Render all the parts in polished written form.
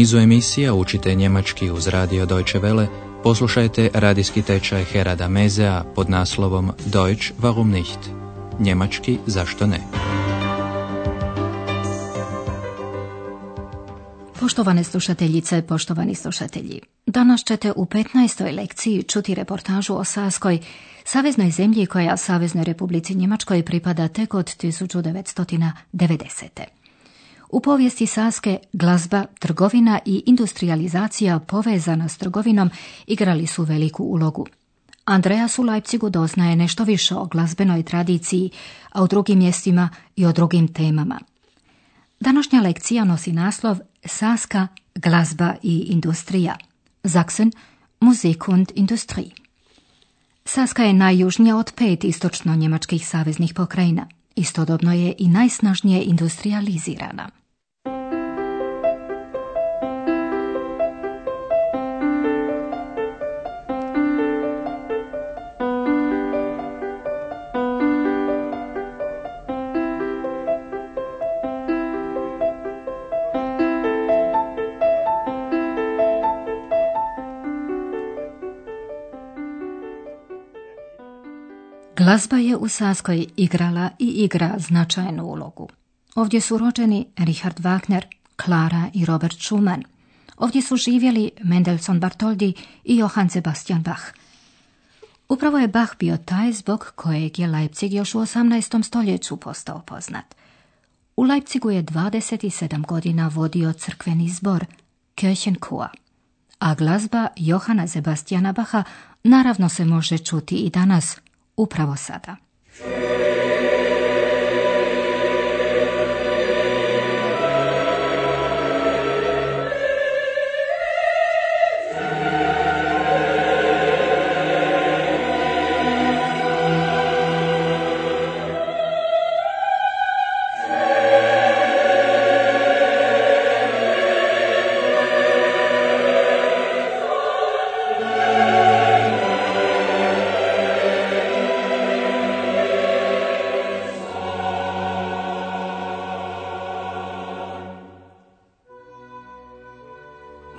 nizu emisija učite njemački uz radio Deutsche Welle, poslušajte radijski tečaj Herada Mezea pod naslovom Deutsch, warum nicht? Njemački, zašto ne? Poštovane slušateljice, poštovani slušatelji, danas ćete u 15. lekciji čuti reportažu o Saskoj, saveznoj zemlji koja Saveznoj Republici Njemačkoj pripada tek od 1990. U povijesti Saske glazba, trgovina i industrializacija povezana s trgovinom igrali su veliku ulogu. Andreas u Leipzigu doznaje nešto više o glazbenoj tradiciji, a o drugim mjestima i o drugim temama. Današnja lekcija nosi naslov Saska, glazba i industrija. Sachsen, Musik und Industrie. Saska je najjužnija od 5 istočno-njemačkih saveznih pokrajina. Istodobno je i najsnažnije industrijalizirana. Glazba je u Saskoj igrala i igra značajnu ulogu. Ovdje su rođeni Richard Wagner, Clara i Robert Schumann. Ovdje su živjeli Mendelssohn Bartoldi i Johann Sebastian Bach. Upravo je Bach bio taj zbog kojeg je Leipzig još u 18. stoljeću postao poznat. U Leipzigu je 27 godina vodio crkveni zbor, Kirchenchor, a glazba Johanna Sebastiana Bacha naravno se može čuti i danas, upravo sada.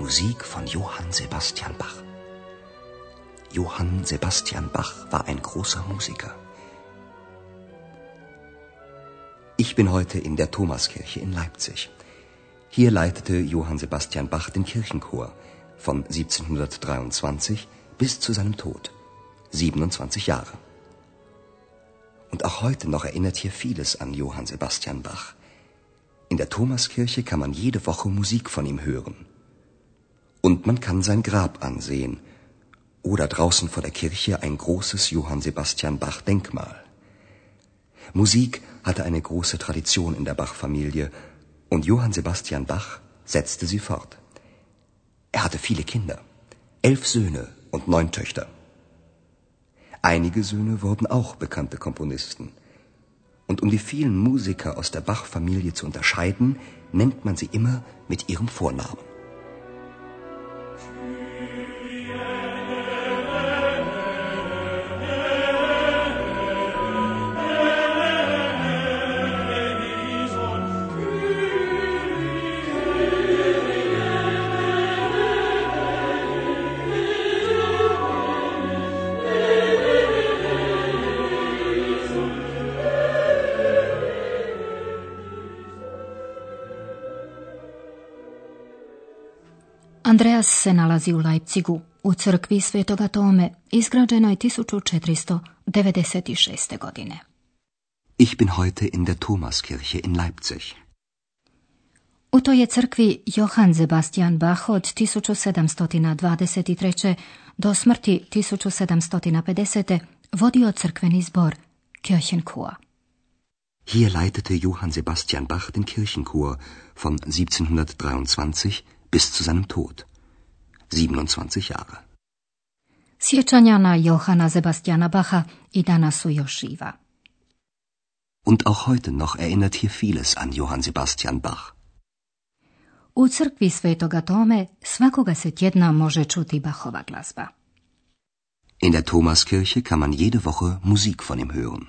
Musik von Johann Sebastian Bach. Johann Sebastian Bach war ein großer Musiker. Ich bin heute in der Thomaskirche in Leipzig. Hier leitete Johann Sebastian Bach den Kirchenchor von 1723 bis zu seinem Tod, 27 Jahre. Und auch heute noch erinnert hier vieles an Johann Sebastian Bach. In der Thomaskirche kann man jede Woche Musik von ihm hören. Und man kann sein Grab ansehen oder draußen vor der Kirche ein großes Johann Sebastian Bach Denkmal. Musik hatte eine große Tradition in der Bach-Familie und Johann Sebastian Bach setzte sie fort. Er hatte viele Kinder, 11 Söhne und 9 Töchter. Einige Söhne wurden auch bekannte Komponisten. Und um die vielen Musiker aus der Bach-Familie zu unterscheiden, nennt man sie immer mit ihrem Vornamen. Andreas se nalazi u Leipzigu, u crkvi Svetoga Tome, izgrađenoj 1496. godine. Ich bin heute in der Thomaskirche in Leipzig. U toj je crkvi Johann Sebastian Bach od 1723. do smrti 1750. vodio crkveni zbor, Kirchenchor. Hier leitete Johann Sebastian Bach den Kirchenchor von 1723 bis zu seinem Tod. 27 Jahre. Sjećanja na Johana Sebastiana Bacha i danas su još živa. Und auch heute noch erinnert hier vieles an Johann Sebastian Bach. U crkvi Svetoga Tome svakoga se tjedna može čuti Bachova glazba. In der Thomaskirche kann man jede Woche Musik von ihm hören.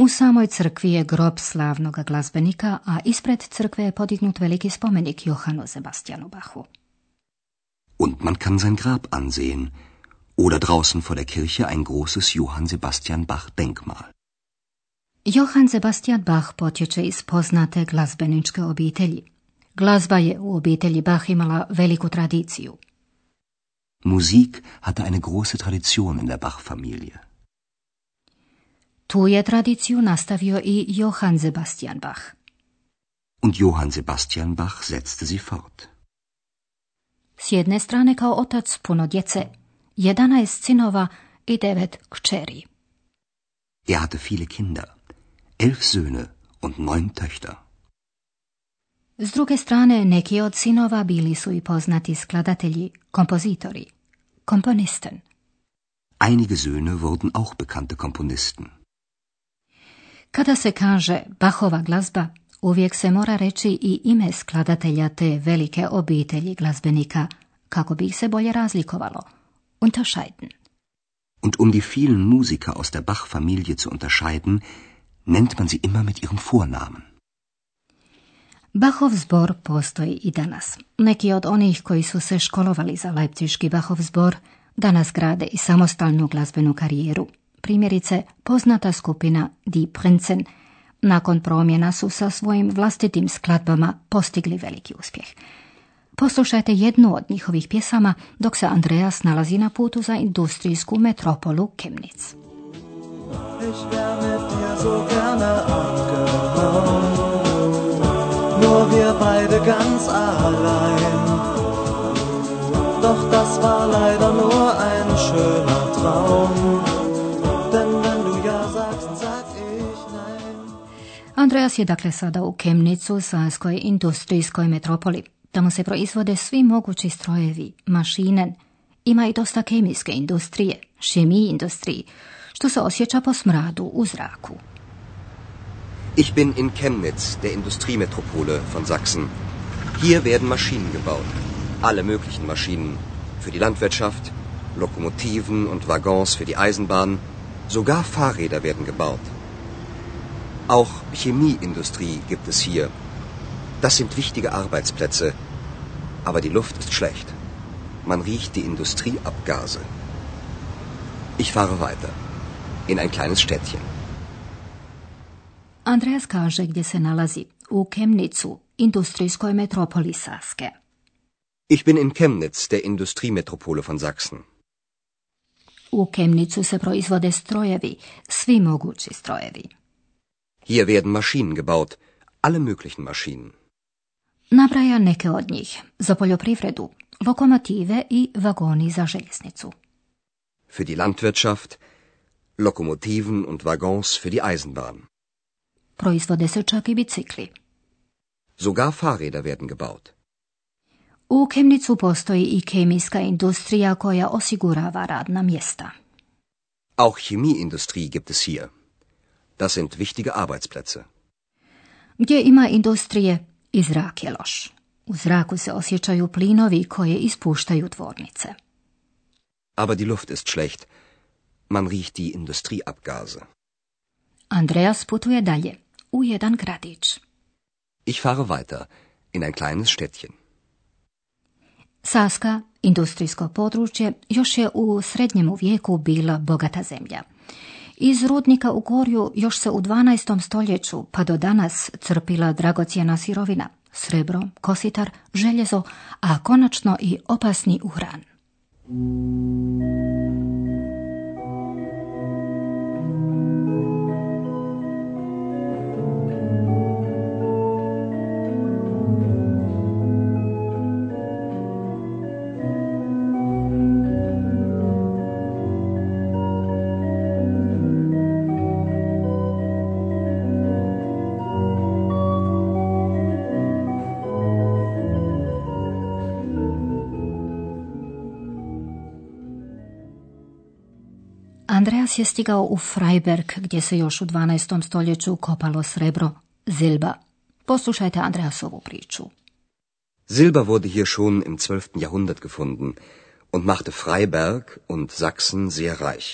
U samoj crkvi je grob slavnog glazbenika, a ispred crkve je podignut veliki spomenik Johannu Sebastianu Bachu. Und man kann sein Grab ansehen oder draußen vor der Kirche ein großes Johann Sebastian Bach Denkmal. Johann Sebastian Bach potječe iz poznate glazbeničke obitelji. Glazba je u obitelji Bach imala veliku tradiciju. Musik hatte eine große Tradition in der Bach-Familie. Tu je tradiciju nastavio i Johann Sebastian Bach. Und Johann Sebastian Bach setzte sie fort. S jedne strane kao otac puno djece, 11 sinova i 9 kćeri. Er hatte viele Kinder, 11 Söhne und 9 Töchter. S druge strane, neki od sinova bili su i poznati skladatelji, kompozitori, komponisten. Einige Söhne wurden auch bekannte Komponisten. Kada se kaže Bachova glazba, uvijek se mora reći i ime skladatelja te velike obitelji glazbenika, kako bi ih se bolje razlikovalo. Unterscheiden. Und um die vielen Musiker aus der Bach-Familie zu unterscheiden, nennt man sie immer mit ihrem Vornamen. Bachov zbor postoji i danas. Neki od onih koji su se školovali za Leipziški Bachov zbor danas grade i samostalnu glazbenu karijeru. Primjerice, poznata skupina Die Prinzen nakon promjena su sa svojim vlastitim skladbama postigli veliki uspjeh. Poslušajte jednu od njihovih pjesama dok se Andreas nalazi na putu za industrijsku metropolu Chemnitz. Wir beide ganz allein. Doch das war leider nur ein schöner Traum. Denn wenn du ja sagst, sag ich nein. Andreas je dakle sada u Chemnitzu, saskoj industrijskoj metropoli. Tamo se proizvode svi mogući strojevi, mašine. Ima i dosta kemijske industrije, šemiji industriji, što se osjeća po smradu u zraku. Ich bin in Chemnitz, der Industriemetropole von Sachsen. Hier werden Maschinen gebaut. Alle möglichen Maschinen. Für die Landwirtschaft, Lokomotiven und Waggons für die Eisenbahn. Sogar Fahrräder werden gebaut. Auch Chemieindustrie gibt es hier. Das sind wichtige Arbeitsplätze. Aber die Luft ist schlecht. Man riecht die Industrieabgase. Ich fahre weiter. In ein kleines Städtchen. Andreas kaže gdje se nalazi, u Chemnitzu, industrijskoj metropoli Saske. Ich bin in Chemnitz, der Industriemetropole von Sachsen. U Chemnitzu se proizvode strojevi, svi mogući strojevi. Hier werden Maschinen gebaut, alle möglichen Maschinen. Nabraja neke od njih, za poljoprivredu, lokomotive i vagoni za željeznicu. Für die Landwirtschaft, Lokomotiven und Waggons für die Eisenbahn. Proizvode se čak i bicikli. Sogar Fahrräder werden gebaut. U Chemnitzu postoji i kemijska industrija koja osigurava radna mjesta. Auch Chemieindustrie gibt es hier. Das sind wichtige Arbeitsplätze. Gdje ima industrije, i zrak je loš. U zraku se osjećaju plinovi koje ispuštaju tvornice. Aber die Luft ist schlecht. Man riecht die Industrieabgase. Andreas putuje dalje, u jedan gradić. Ich fahre weiter, in ein kleines Städtchen. Saska, industrijsko područje, još je u srednjem vijeku bila bogata zemlja. Iz rudnika u Gorju još se u 12. stoljeću pa do danas crpila dragocjena sirovina, srebro, kositar, željezo, a konačno i opasni uran. Andreas je stigao u Freiberg, gdje se još u 12. stoljeću kopalo srebro, Silber. Poslušajte Andreasovu priču. Silber wurde hier schon im 12. Jahrhundert gefunden und machte Freiberg und Sachsen sehr reich.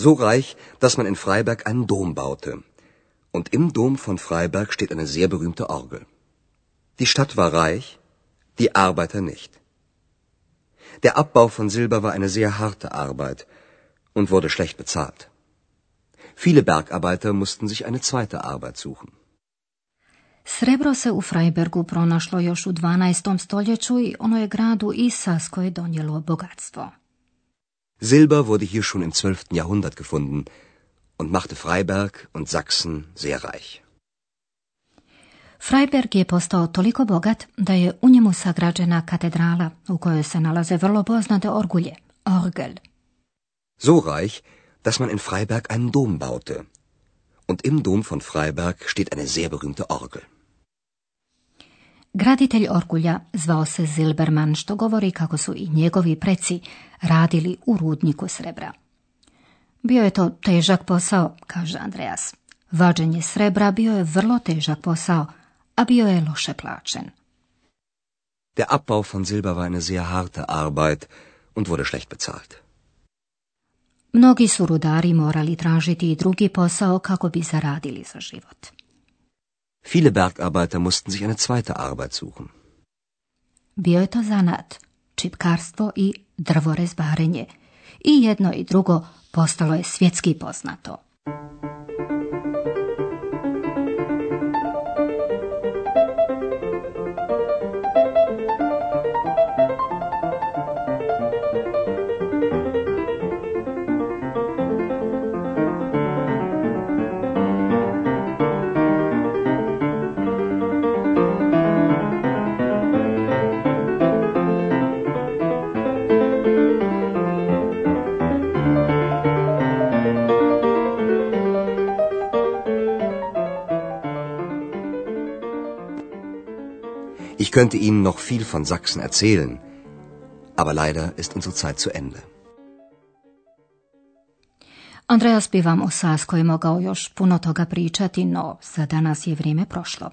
so reich, dass man in Freiberg einen Dom baute. Und im Dom von Freiberg steht eine sehr berühmte Orgel. Die Stadt war reich, die Arbeiter nicht. Der Abbau von Silber war eine sehr harte Arbeit und wurde schlecht bezahlt. Viele Bergarbeiter mussten sich eine zweite Arbeit suchen. Srebro se u Freibergu pronašlo još u 12. stoljeću i ono je gradu Isas koje donijelo bogatstvo. Silber wurde hier schon im 12. Jahrhundert gefunden und machte Freiberg und Sachsen sehr reich. Freiberg je postao toliko bogat da je u njemu sagrađena katedrala u kojoj se nalaze vrlo poznate orgulje, orgel. So reich, dass man in Freiberg einen Dom baute. Und im Dom von Freiberg steht eine sehr berühmte Orgel. Graditelj orgulja zvao se Zilberman, što govori kako su i njegovi preci radili u rudniku srebra. Bio je to težak posao, kaže Andreas. Vađenje srebra bio je vrlo težak posao, a bio je loše plaćen. Der Abbau von Silber war eine sehr harte Arbeit und wurde schlecht bezahlt. Mnogi su rudari morali tražiti i drugi posao kako bi zaradili za život. Viele Bergarbeiter mussten sich eine zweite Arbeit suchen. Bio je to zanat, čipkarstvo i drvorezbarenje. I jedno i drugo postalo je svjetski poznato. Ich könnte Ihnen noch viel von Sachsen erzählen, aber leider ist unsere Zeit zu Ende. Andreas bi vam o Saskoj mogao još puno toga pričati, no za danas je vrijeme prošlo.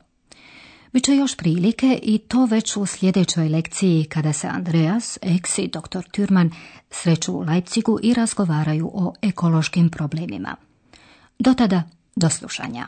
Biće još prilike i to već u sljedećoj lekciji kada se Andreas, Eks i dr. Türman sreću u Leipzigu i razgovaraju o ekološkim problemima. Do tada, do slušanja.